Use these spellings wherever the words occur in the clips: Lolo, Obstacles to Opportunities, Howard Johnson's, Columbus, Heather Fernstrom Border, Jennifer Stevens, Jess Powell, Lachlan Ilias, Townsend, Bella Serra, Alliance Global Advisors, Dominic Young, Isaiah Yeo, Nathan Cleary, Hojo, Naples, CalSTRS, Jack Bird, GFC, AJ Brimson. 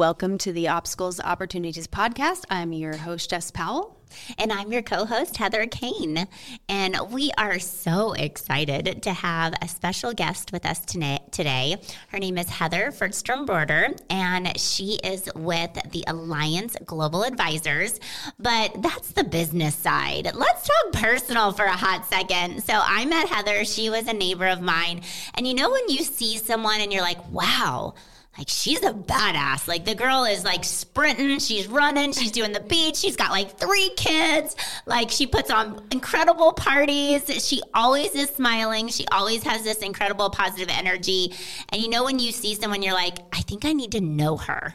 Welcome to the Obstacles to Opportunities podcast. I'm your host, Jess Powell. And I'm your co-host, Heather Kane. And we are so excited to have a special guest with us today. Her name is Heather Fernstrom Border, and she is with the Alliance Global Advisors. But that's the business side. Let's talk personal for a hot second. So I met Heather. She was a neighbor of mine. And you know when you see someone and you're like, wow, like, she's a badass. Like, the girl is, like, sprinting. She's running. She's doing the beach. She's got, like, 3 kids. Like, she puts on incredible parties. She always is smiling. She always has this incredible positive energy. And you know when you see someone, you're like, I think I need to know her,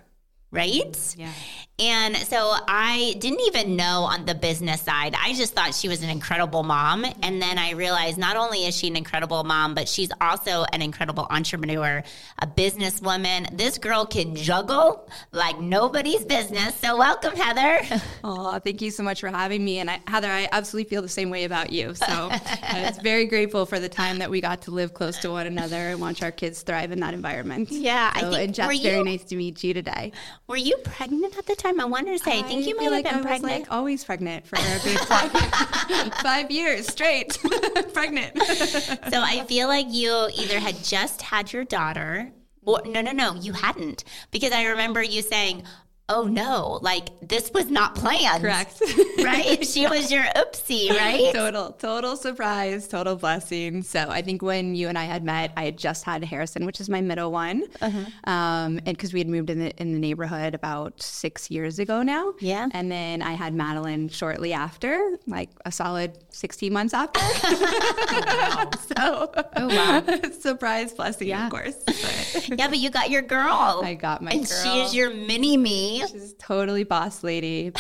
right? Yeah. And so I didn't even know on the business side. I just thought she was an incredible mom. And then I realized not only is she an incredible mom, but she's also an incredible entrepreneur, a businesswoman. This girl can juggle like nobody's business. So welcome, Heather. Oh, thank you so much for having me. And Heather, I absolutely feel the same way about you. So I was very grateful for the time that we got to live close to one another and watch our kids thrive in that environment. Yeah. So, I think, and Jeff, very nice to meet you today. Were you pregnant at the time? I wanted to say, I think you might have been pregnant. I was always pregnent for a good 5 years straight. Pregnant. So I feel like you either had just had your daughter, or no, you hadn't. Because I remember you saying, oh no, like this was not planned. Correct. Right? She was your oopsie, right? Total surprise, total blessing. So I think when you and I had met, I had just had Harrison, which is my middle one. Uh-huh. And cause we had moved in the neighborhood about 6 years ago now. Yeah. And then I had Madeline shortly after, like a solid 16 months after. Wow. Surprise blessing, yeah. Of course. Yeah, but you got your girl. I got my girl. And she is your mini me. She's totally boss lady of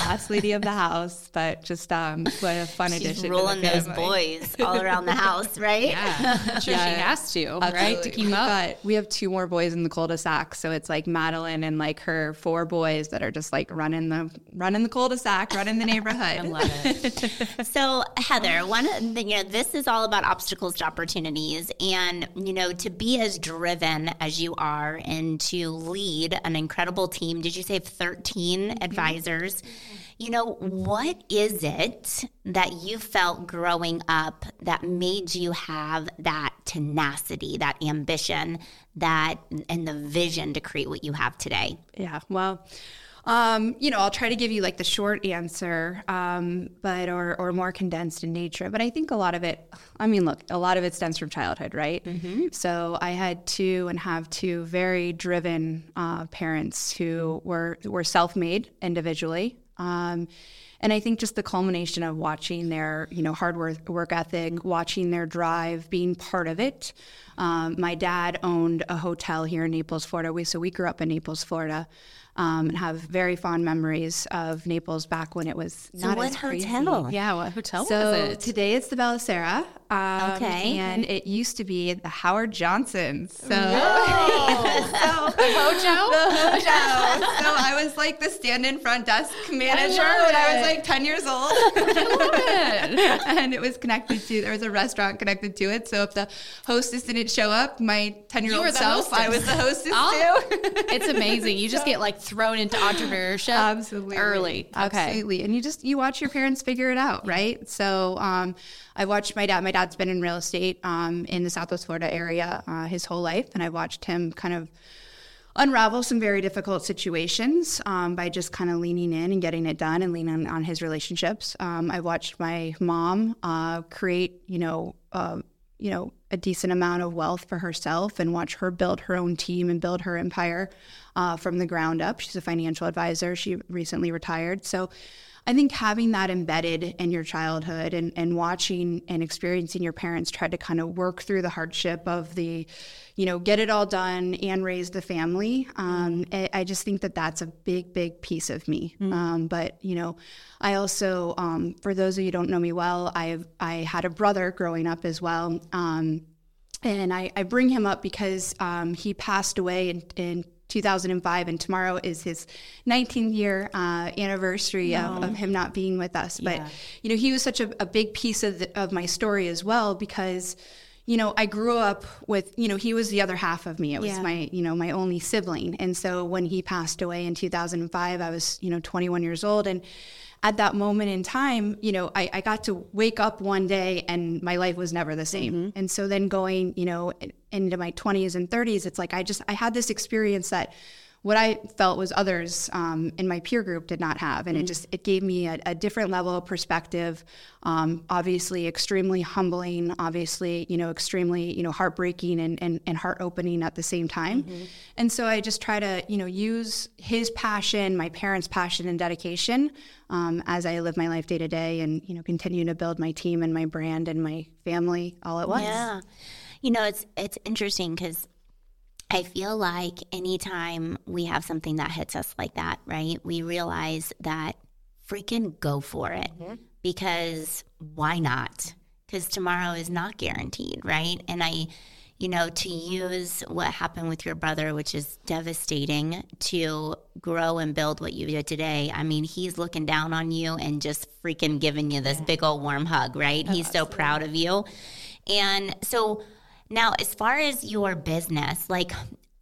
the house, but just what a fun addition. She's rolling those boys all around the house, right? Yeah, I'm sure she has to, absolutely. Right, to keep up. But we have 2 more boys in the cul-de-sac, so it's like Madeline and like her 4 boys that are just like running the cul-de-sac, running the neighborhood. I love it. So Heather, this is all about obstacles to opportunities, and to be as driven as you are and to lead an incredible team. Did you say 13 advisors? Mm-hmm. What is it that you felt growing up that made you have that tenacity, that ambition, and the vision to create what you have today? Yeah, well, I'll try to give you like the short answer, or more condensed in nature. But I think a lot of it, stems from childhood, right? Mm-hmm. So I had 2 very driven parents who were self-made individually. And I think just the culmination of watching their, hard work ethic, watching their drive, being part of it. My dad owned a hotel here in Naples, Florida. So we grew up in Naples, Florida, and have very fond memories of Naples back when it was not as crazy. Hotel? Yeah, what hotel was it? So today it's the Bella Serra. Okay. And it used to be the Howard Johnson's. So the Hojo? The Hojo. So I was like the stand-in front desk manager when I was like 10 years old. I love it. And it was there was a restaurant connected to it. So if the hostess didn't show up, my 10-year-old self, I was the hostess too. It's amazing. You just get like thrown into entrepreneurship absolutely early. Okay. Absolutely. And you watch your parents figure it out, right? So I watched my dad. My dad's been in real estate in the Southwest Florida area his whole life, and I watched him kind of unravel some very difficult situations by just kind of leaning in and getting it done and leaning on his relationships. I watched my mom create, a decent amount of wealth for herself and watch her build her own team and build her empire from the ground up. She's a financial advisor. She recently retired. So I think having that embedded in your childhood and watching and experiencing your parents try to kind of work through the hardship of the, get it all done and raise the family. I just think that that's a big, big piece of me. Mm-hmm. But I also, for those of you who don't know me well, I had a brother growing up as well. And I bring him up because he passed away in 2005, and tomorrow is his 19th year anniversary of him not being with us. But he was such a big piece of my story as well, because you know, I grew up with, you know, he was the other half of me. It was my, you know, my only sibling. And so when he passed away in 2005, I was, you know, 21 years old. And at that moment in time, you know, I got to wake up one day and my life was never the same. Mm-hmm. And so then going, you know, into my 20s and 30s, it's like I had this experience that what I felt was others in my peer group did not have. And it gave me a different level of perspective, obviously extremely humbling, obviously, you know, extremely, you know, heartbreaking and heart opening at the same time. Mm-hmm. And so I just try to, you know, use his passion, my parents' passion and dedication as I live my life day to day and, you know, continue to build my team and my brand and my family all at once. Yeah. You know, it's interesting because I feel like anytime we have something that hits us like that, right, we realize that freaking go for it, mm-hmm. because why not? Because tomorrow is not guaranteed, right? And I, you know, to use what happened with your brother, which is devastating, to grow and build what you do today. I mean, he's looking down on you and just freaking giving you this big old warm hug, right? He's so proud of you. And so now, as far as your business, like,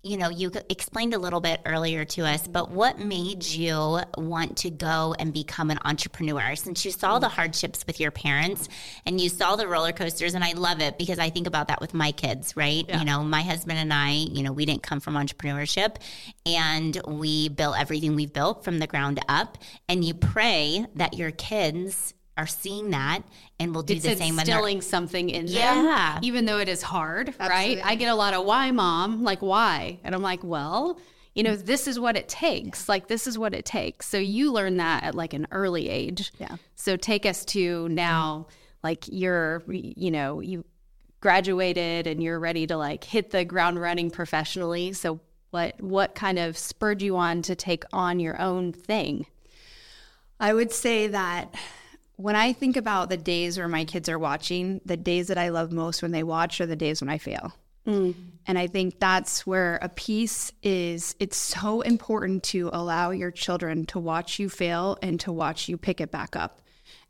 you know, you explained a little bit earlier to us, but what made you want to go and become an entrepreneur? Since you saw the hardships with your parents and you saw the roller coasters, and I love it because I think about that with my kids, right? Yeah. You know, my husband and I, you know, we didn't come from entrepreneurship and we built everything we've built from the ground up. And you pray that your kids are seeing that and will do the same. It's instilling something in them, even though it is hard, Absolutely. Right? I get a lot of, why, Mom? Like, why? And I'm like, well, you know, this is what it takes. Like, this is what it takes. So you learn that at like an early age. Yeah. So take us to now, like you're, you know, you graduated and you're ready to like hit the ground running professionally. So what kind of spurred you on to take on your own thing? I would say that when I think about the days where my kids are watching, the days that I love most when they watch are the days when I fail. Mm. And I think that's where a piece is, it's so important to allow your children to watch you fail and to watch you pick it back up.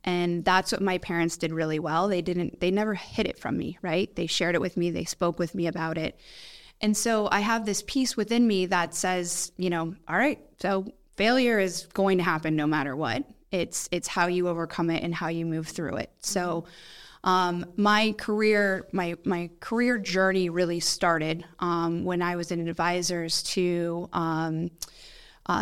And that's what my parents did really well. They never hid it from me, right? They shared it with me. They spoke with me about it. And so I have this piece within me that says, you know, all right, so failure is going to happen no matter what. It's how you overcome it and how you move through it. So my career journey really started when I was an advisor to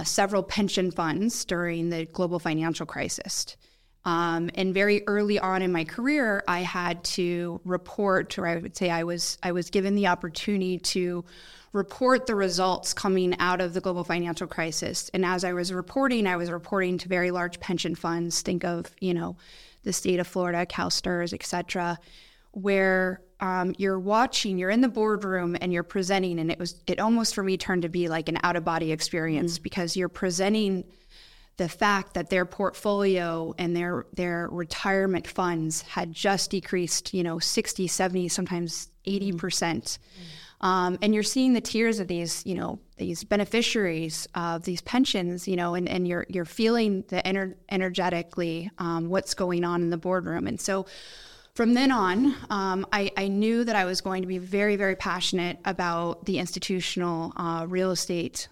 several pension funds during the global financial crisis. And very early on in my career, I had to report, or I would say I was given the opportunity to report the results coming out of the global financial crisis. And as I was reporting to very large pension funds, think of, you know, the state of Florida, CalSTRS, et cetera, where you're watching, you're in the boardroom and you're presenting. And it almost for me turned to be like an out-of-body experience, because you're presenting the fact that their portfolio and their retirement funds had just decreased, you know, 60, 70, sometimes 80%. Mm-hmm. And you're seeing the tears of these, you know, these beneficiaries of these pensions, you know, and you're feeling the energetically what's going on in the boardroom. And so from then on, I knew that I was going to be very, very passionate about the institutional real estate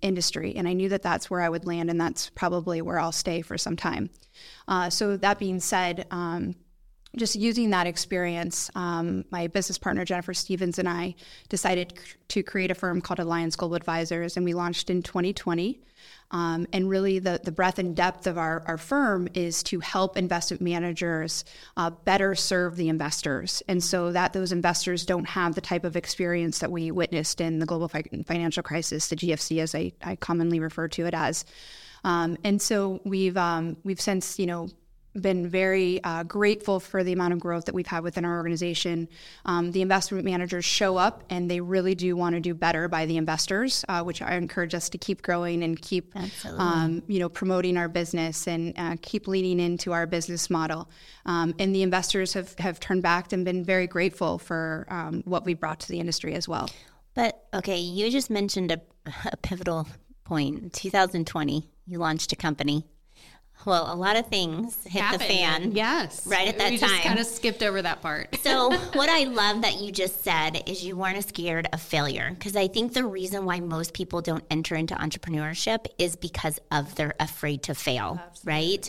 industry. And I knew that that's where I would land, and that's probably where I'll stay for some time. So that being said, just using that experience, my business partner, Jennifer Stevens, and I decided to create a firm called Alliance Global Advisors, and we launched in 2020. And really the breadth and depth of our firm is to help investment managers better serve the investors. And so that those investors don't have the type of experience that we witnessed in the global financial crisis, the GFC, as I commonly refer to it as. And so we've since, you know, been very grateful for the amount of growth that we've had within our organization. The investment managers show up and they really do want to do better by the investors, which I encourage us to keep growing and keep, you know, promoting our business and keep leaning into our business model. And the investors have turned back and been very grateful for what we brought to the industry as well. But okay, you just mentioned a pivotal point. In 2020, you launched a company. Well, a lot of things hit the fan. Yes. Right at that time. We just kind of skipped over that part. So what I love that you just said is you weren't scared of failure, because I think the reason why most people don't enter into entrepreneurship is because of they're afraid to fail, right?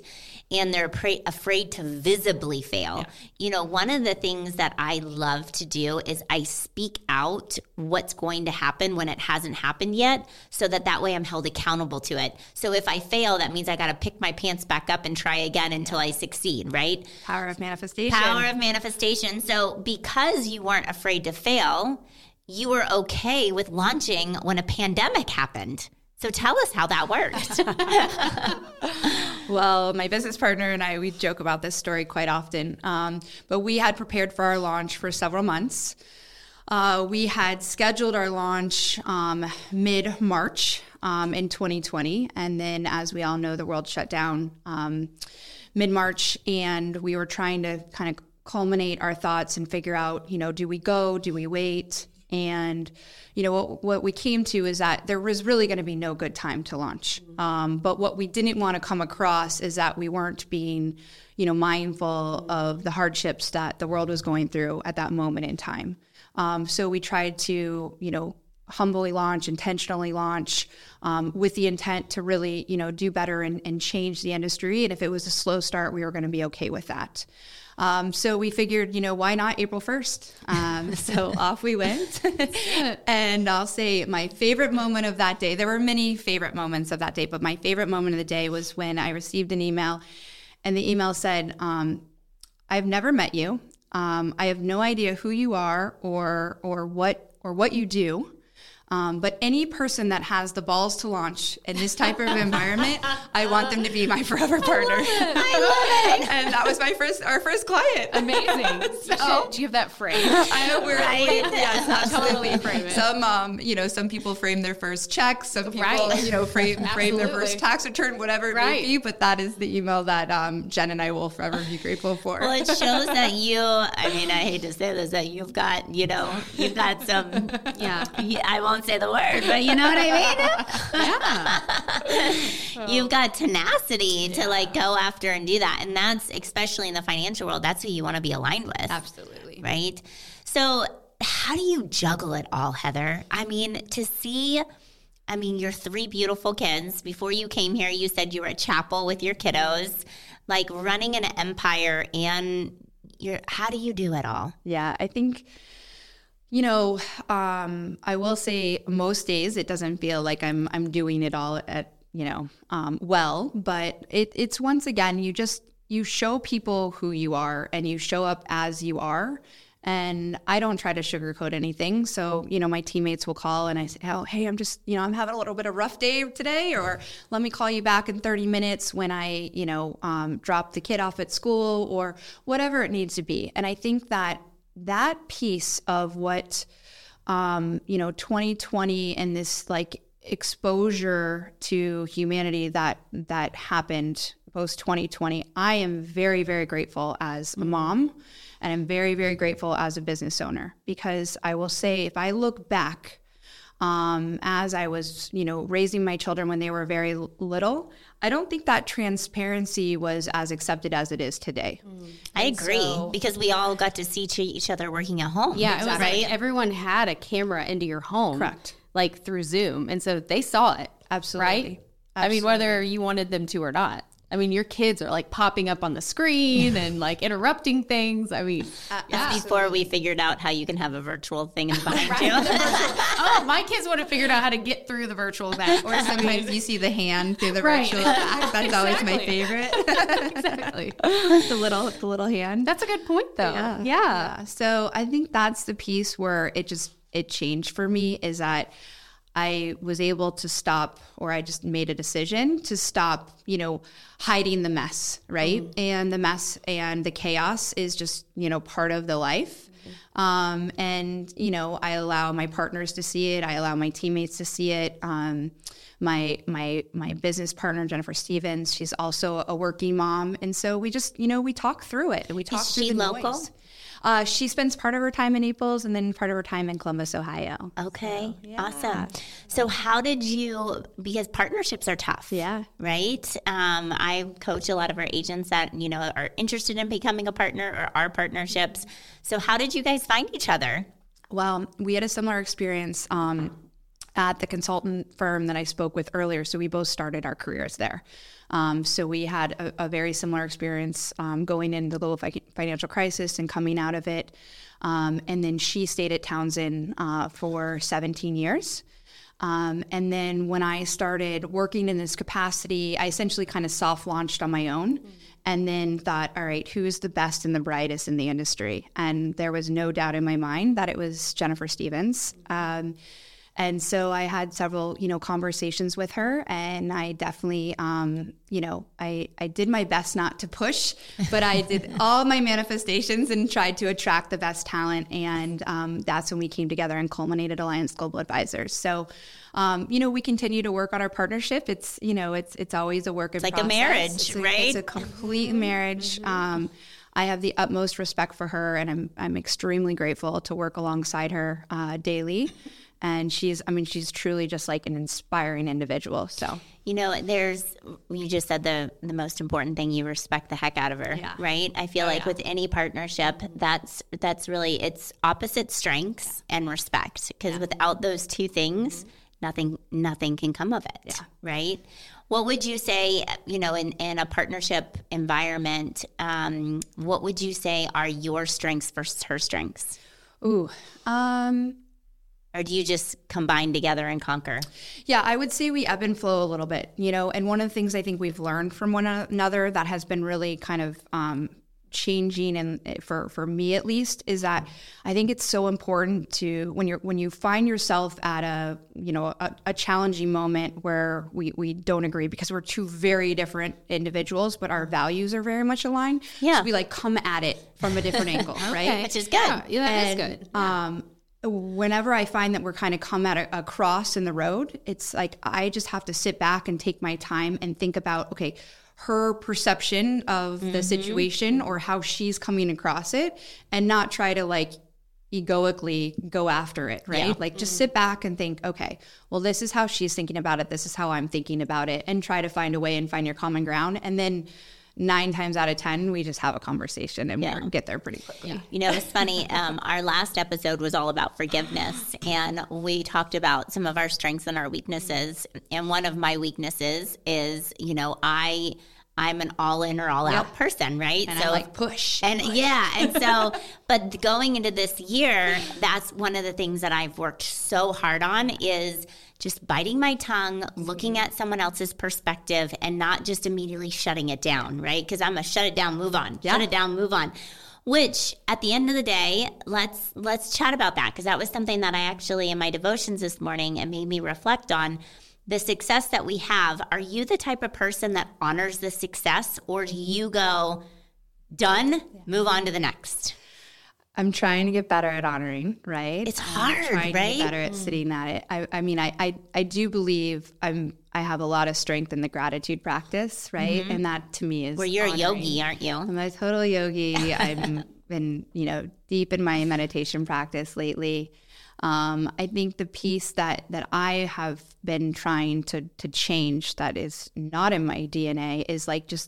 And they're afraid to visibly fail. Yeah. You know, one of the things that I love to do is I speak out what's going to happen when it hasn't happened yet, so that way I'm held accountable to it. So if I fail, that means I got to pick my pants back up and try again until I succeed, right? Power of manifestation. Power of manifestation. So because you weren't afraid to fail, you were okay with launching when a pandemic happened. So tell us how that worked. Well, my business partner and I, we joke about this story quite often, but we had prepared for our launch for several months. We had scheduled our launch mid-March in 2020. And then, as we all know, the world shut down mid-March. And we were trying to kind of culminate our thoughts and figure out, you know, do we go? Do we wait? And, you know, what we came to is that there was really going to be no good time to launch. But what we didn't want to come across is that we weren't being, you know, mindful of the hardships that the world was going through at that moment in time. So we tried to, you know, humbly launch, intentionally launch, with the intent to really, you know, do better and change the industry. And if it was a slow start, we were going to be okay with that. So we figured, you know, why not April 1st? So off we went. And I'll say my favorite moment of that day, there were many favorite moments of that day, but my favorite moment of the day was when I received an email, and the email said, I've never met you. I have no idea who you are or what you do. But any person that has the balls to launch in this type of environment, I want them to be my forever partner. I love it. And that was our first client. Amazing. So, do you have that frame? I know we're right. Yes, absolutely. Frame it. Some people frame their first check. Some people, frame their first tax return, whatever it may be. But that is the email that Jen and I will forever be grateful for. Well, it shows that you. I mean, I hate to say this, that you've got some. Yeah. I won't say the word, but you know what I mean? Yeah. You've got tenacity to go after and do that. And that's, especially in the financial world, that's who you want to be aligned with. Absolutely. Right? So how do you juggle it all, Heather? I mean, your three beautiful kids. Before you came here, you said you were at chapel with your kiddos, like running an empire, and how do you do it all? Yeah, I think... You know, I will say most days it doesn't feel like I'm doing it all at, well, but it's once again, you show people who you are and you show up as you are. And I don't try to sugarcoat anything. So, you know, my teammates will call and I say, oh, hey, I'm just, I'm having a little bit of a rough day today, or let me call you back in 30 minutes when I, drop the kid off at school, or whatever it needs to be. And I think that piece of what, 2020 and this exposure to humanity that happened post 2020, I am very, very grateful as a mom, and I'm very, very grateful as a business owner, because I will say, if I look back, as I was, raising my children when they were very little, I don't think that transparency was as accepted as it is today. I agree, because we all got to see each other working at home. Yeah, exactly. It was everyone had a camera into your home, correct? Through Zoom, and so they saw it. Absolutely, right? Absolutely. I mean, whether you wanted them to or not. I mean, your kids are popping up on the screen and interrupting things. I mean, before we figured out how you can have a virtual thing in behind you. Oh, my kids would have figured out how to get through the virtual back. Or sometimes you see the hand through the virtual back. That's always my favorite. Exactly. The little hand. That's a good point, though. Yeah. So I think that's the piece where it changed for me, is that I was able to stop, or I just made a decision to stop, hiding the mess, right? Mm-hmm. And the mess and the chaos is just, part of the life. Mm-hmm. I allow my partners to see it. I allow my teammates to see it. my business partner, Jennifer Stevens, she's also a working mom. And so we just, we talk through it. And we talk through the noise. Is she local? She spends part of her time in Naples and then part of her time in Columbus, Ohio. Okay, so, yeah. Awesome. So how did you, because partnerships are tough, right? I coach a lot of our agents that, are interested in becoming a partner or are partnerships. So how did you guys find each other? Well, we had a similar experience at the consultant firm that I spoke with earlier. So we both started our careers there. So we had a very similar experience going into the global financial crisis and coming out of it. And then she stayed at Townsend for 17 years. And then when I started working in this capacity, I essentially kind of soft launched on my own. Mm-hmm. And then thought, all right, who is the best and the brightest in the industry? And there was no doubt in my mind that it was Jennifer Stevens. And so I had several, conversations with her, and I definitely, I did my best not to push, but I did all my manifestations and tried to attract the best talent. And that's when we came together and culminated Alliance Global Advisors. So, we continue to work on our partnership. It's, it's always a work in process. It's like a marriage, right? It's a complete marriage. I have the utmost respect for her, and I'm extremely grateful to work alongside her daily. And she's truly just like an inspiring individual. So, you just said the most important thing, you respect the heck out of her, right? I feel with any partnership, that's really, it's opposite strengths and respect, because without those two things, nothing can come of it, right? What would you say, in a partnership environment, what would you say are your strengths versus her strengths? Ooh, or do you just combine together and conquer? Yeah, I would say we ebb and flow a little bit, and one of the things I think we've learned from one another that has been really kind of changing, and for me at least, is that I think it's so important to, when you find yourself at a challenging moment where we don't agree, because we're two very different individuals, but our values are very much aligned. Yeah. So we come at it from a different angle, right? Okay. Which is good. Yeah, that is good. Yeah. Whenever I find that we're kind of come at a cross in the road, it's like I just have to sit back and take my time and think about, okay, her perception of the situation or how she's coming across it, and not try to egoically go after it, right? Yeah. Just sit back and think, okay, well, this is how she's thinking about it. This is how I'm thinking about it, and try to find a way and find your common ground. And then 9 times out of 10, we just have a conversation and we get there pretty quickly. Yeah. It's funny. Our last episode was all about forgiveness, and we talked about some of our strengths and our weaknesses. And one of my weaknesses is, I'm an all in or all out person, right? And so I push. And push. Yeah. And so, but going into this year, that's one of the things that I've worked so hard on is just biting my tongue, looking at someone else's perspective, and not just immediately shutting it down, right? Because I'm a shut it down, move on, shut it down, move on. Which at the end of the day, let's chat about that, because that was something that I actually in my devotions this morning, it made me reflect on the success that we have. Are you the type of person that honors the success, or do you go, done, move on to the next? I'm trying to get better at honoring, right? It's hard, right? I'm trying to get better at sitting at it. I mean, I do believe I have a lot of strength in the gratitude practice, right? Mm-hmm. And that to me is Well, you're honoring. A yogi, aren't you? I'm a total yogi. I've been, deep in my meditation practice lately. I think the piece that I have been trying to change that is not in my DNA is just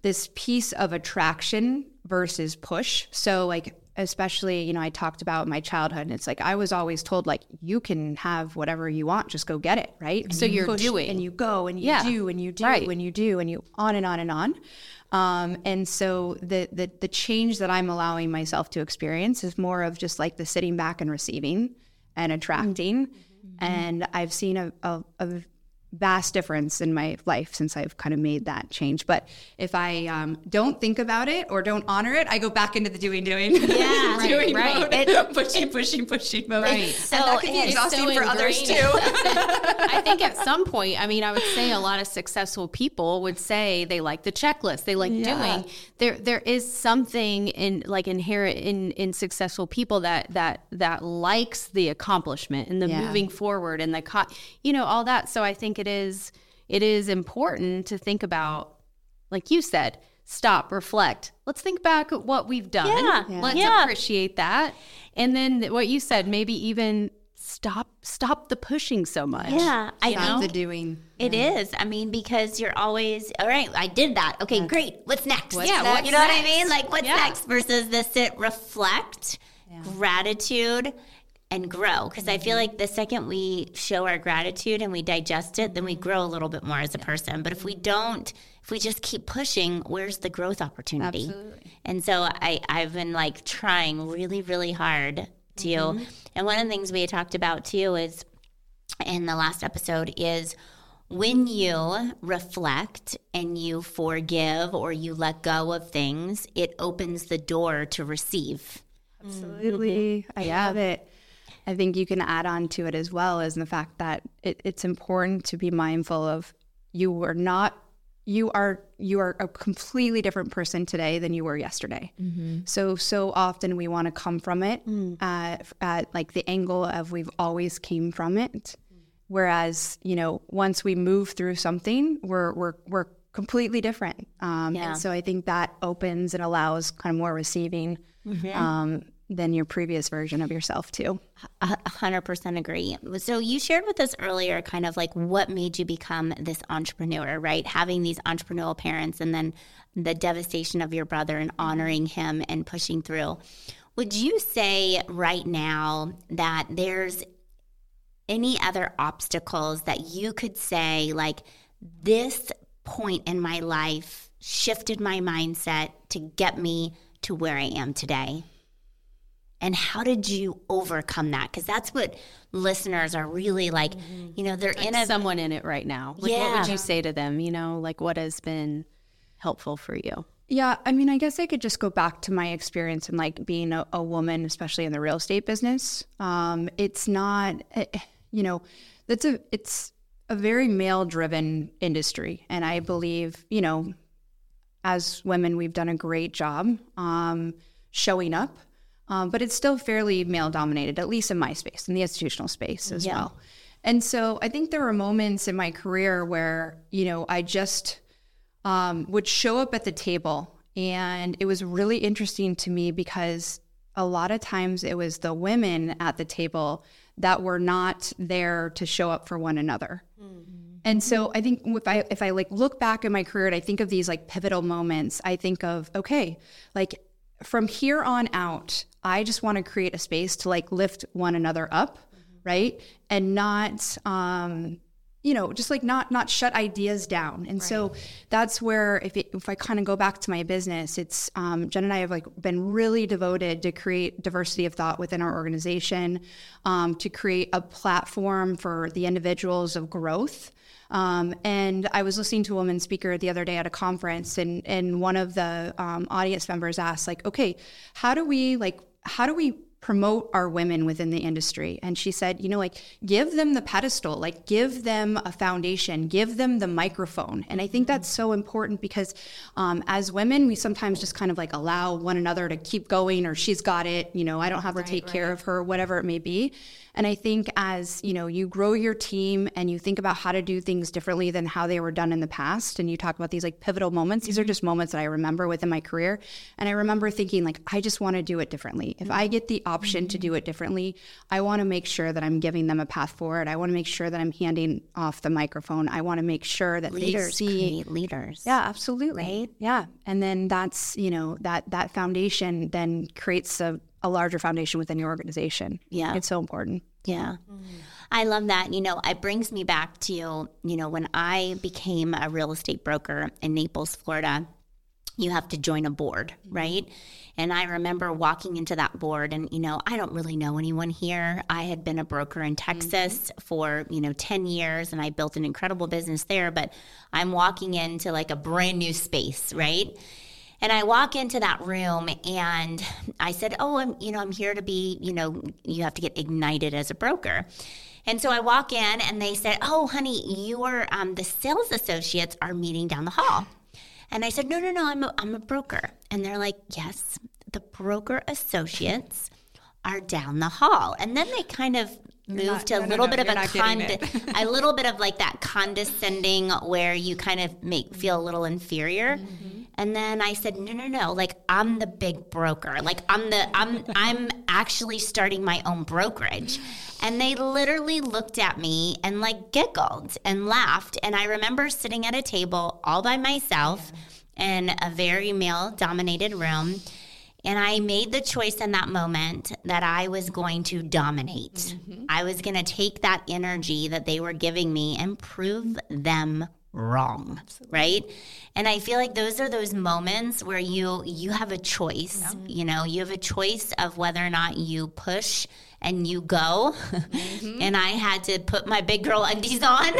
this piece of attraction versus push. So especially, I talked about my childhood, and it's I was always told you can have whatever you want, just go get it. Right. And so you're doing and you go and you do and you do and you do and you on and on and on. And so the change that I'm allowing myself to experience is more of just the sitting back and receiving and attracting. Mm-hmm. And I've seen a vast difference in my life since I've kind of made that change. But if I don't think about it or don't honor it, I go back into the doing. Yeah, doing mode. Pushing mode. Right. So and that could be exhausting for others too. I think at some point, I mean, I would say a lot of successful people would say they like the checklist, they like doing. There is something in like inherent in successful people that likes the accomplishment and the moving forward and the all that. So I think it is important to think about, like you said, stop, reflect. Let's think back at what we've done. Yeah. Let's appreciate that. And then what you said, maybe even stop the pushing so much. Yeah. I love the doing. It is. I mean, because you're always, all right, I did that. Okay, great. What's next? What's next? You know what I mean? Like what's next versus the sit, reflect, gratitude, and grow, because I feel like the second we show our gratitude and we digest it, then we grow a little bit more as a person. But if we don't, if we just keep pushing, where's the growth opportunity? Absolutely. And so I've been like trying really, really hard to. Mm-hmm. And one of the things we had talked about too is in the last episode is when you reflect and you forgive or you let go of things, it opens the door to receive. Absolutely. I love it. I think you can add on to it as well as the fact that it's important to be mindful of you are a completely different person today than you were yesterday. Mm-hmm. So often we want to come from it at like the angle of we've always came from it. Whereas, once we move through something, we're completely different. And so I think that opens and allows kind of more receiving, than your previous version of yourself too. 100% agree. So you shared with us earlier kind of like what made you become this entrepreneur, right? Having these entrepreneurial parents and then the devastation of your brother and honoring him and pushing through. Would you say right now that there's any other obstacles that you could say like this point in my life shifted my mindset to get me to where I am today? And how did you overcome that? Because that's what listeners are really like, they're like in a... someone in it right now. Like, what would you say to them? Like what has been helpful for you? Yeah, I mean, I guess I could just go back to my experience in like being a woman, especially in the real estate business. It's not, it's a very male-driven industry. And I believe, as women, we've done a great job showing up. But it's still fairly male-dominated, at least in my space, in the institutional space as well. And so I think there were moments in my career where, I just would show up at the table. And it was really interesting to me because a lot of times it was the women at the table that were not there to show up for one another. Mm-hmm. And so I think if I like look back at my career and I think of these like pivotal moments, I think of, okay, like from here on out, I just want to create a space to like lift one another up, right? And not, just like not shut ideas down. And so that's where if I kind of go back to my business, it's Jen and I have like been really devoted to create diversity of thought within our organization, to create a platform for the individuals of growth. And I was listening to a woman speaker the other day at a conference, and one of the audience members asked, like, okay, how do we promote our women within the industry? And she said, like, give them the pedestal, like, give them a foundation, give them the microphone. And I think that's so important because as women, we sometimes just kind of like allow one another to keep going, or she's got it, I don't have to take care of her, whatever it may be. And I think as, you grow your team and you think about how to do things differently than how they were done in the past, and you talk about these like pivotal moments, these are just moments that I remember within my career. And I remember thinking like, I just want to do it differently. If I get the option to do it differently, I want to make sure that I'm giving them a path forward. I want to make sure that I'm handing off the microphone. I want to make sure that leaders, they see leaders. Yeah, absolutely. Right? Yeah. And then that's, that foundation then creates a larger foundation within your organization. Yeah. It's so important. Yeah. Mm-hmm. I love that. It brings me back to, when I became a real estate broker in Naples, Florida, you have to join a board, right? And I remember walking into that board and, you know, I don't really know anyone here. I had been a broker in Texas for, 10 years and I built an incredible business there, but I'm walking into like a brand new space, right? And I walk into that room and I said, oh, I'm here to be, you have to get ignited as a broker. And so I walk in and they said, oh, honey, your the sales associates are meeting down the hall. And I said, no, I'm a broker. And they're like, yes, the broker associates are down the hall. And then they kind of moved to a little bit of like that condescending where you kind of feel a little inferior. Mm-hmm. And then I said, no, like I'm the big broker. Like I'm actually starting my own brokerage. And they literally looked at me and like giggled and laughed. And I remember sitting at a table all by myself in a very male dominated room. And I made the choice in that moment that I was going to dominate. Mm-hmm. I was going to take that energy that they were giving me and prove them wrong, right? And I feel like those are those moments where you have a choice. Yeah. You have a choice of whether or not you push and you go. Mm-hmm. And I had to put my big girl undies on,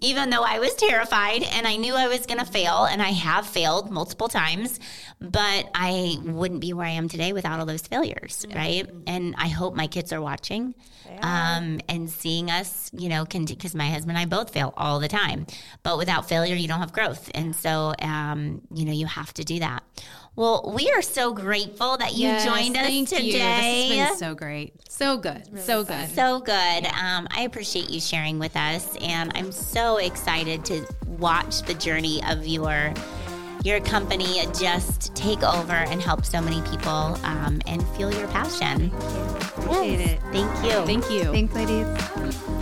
even though I was terrified and I knew I was going to fail. And I have failed multiple times, but I wouldn't be where I am today without all those failures, right? And I hope my kids are watching and seeing us, because my husband and I both fail all the time. But without failure, you don't have growth. And so, you have to do that. Well, we are so grateful that you joined us today. This has been so great. So good. Really so fun. Good. So good. I appreciate you sharing with us. And I'm so excited to watch the journey of your company just take over and help so many people and feel your passion. Thank you. Appreciate it. Thank you. Thanks, ladies.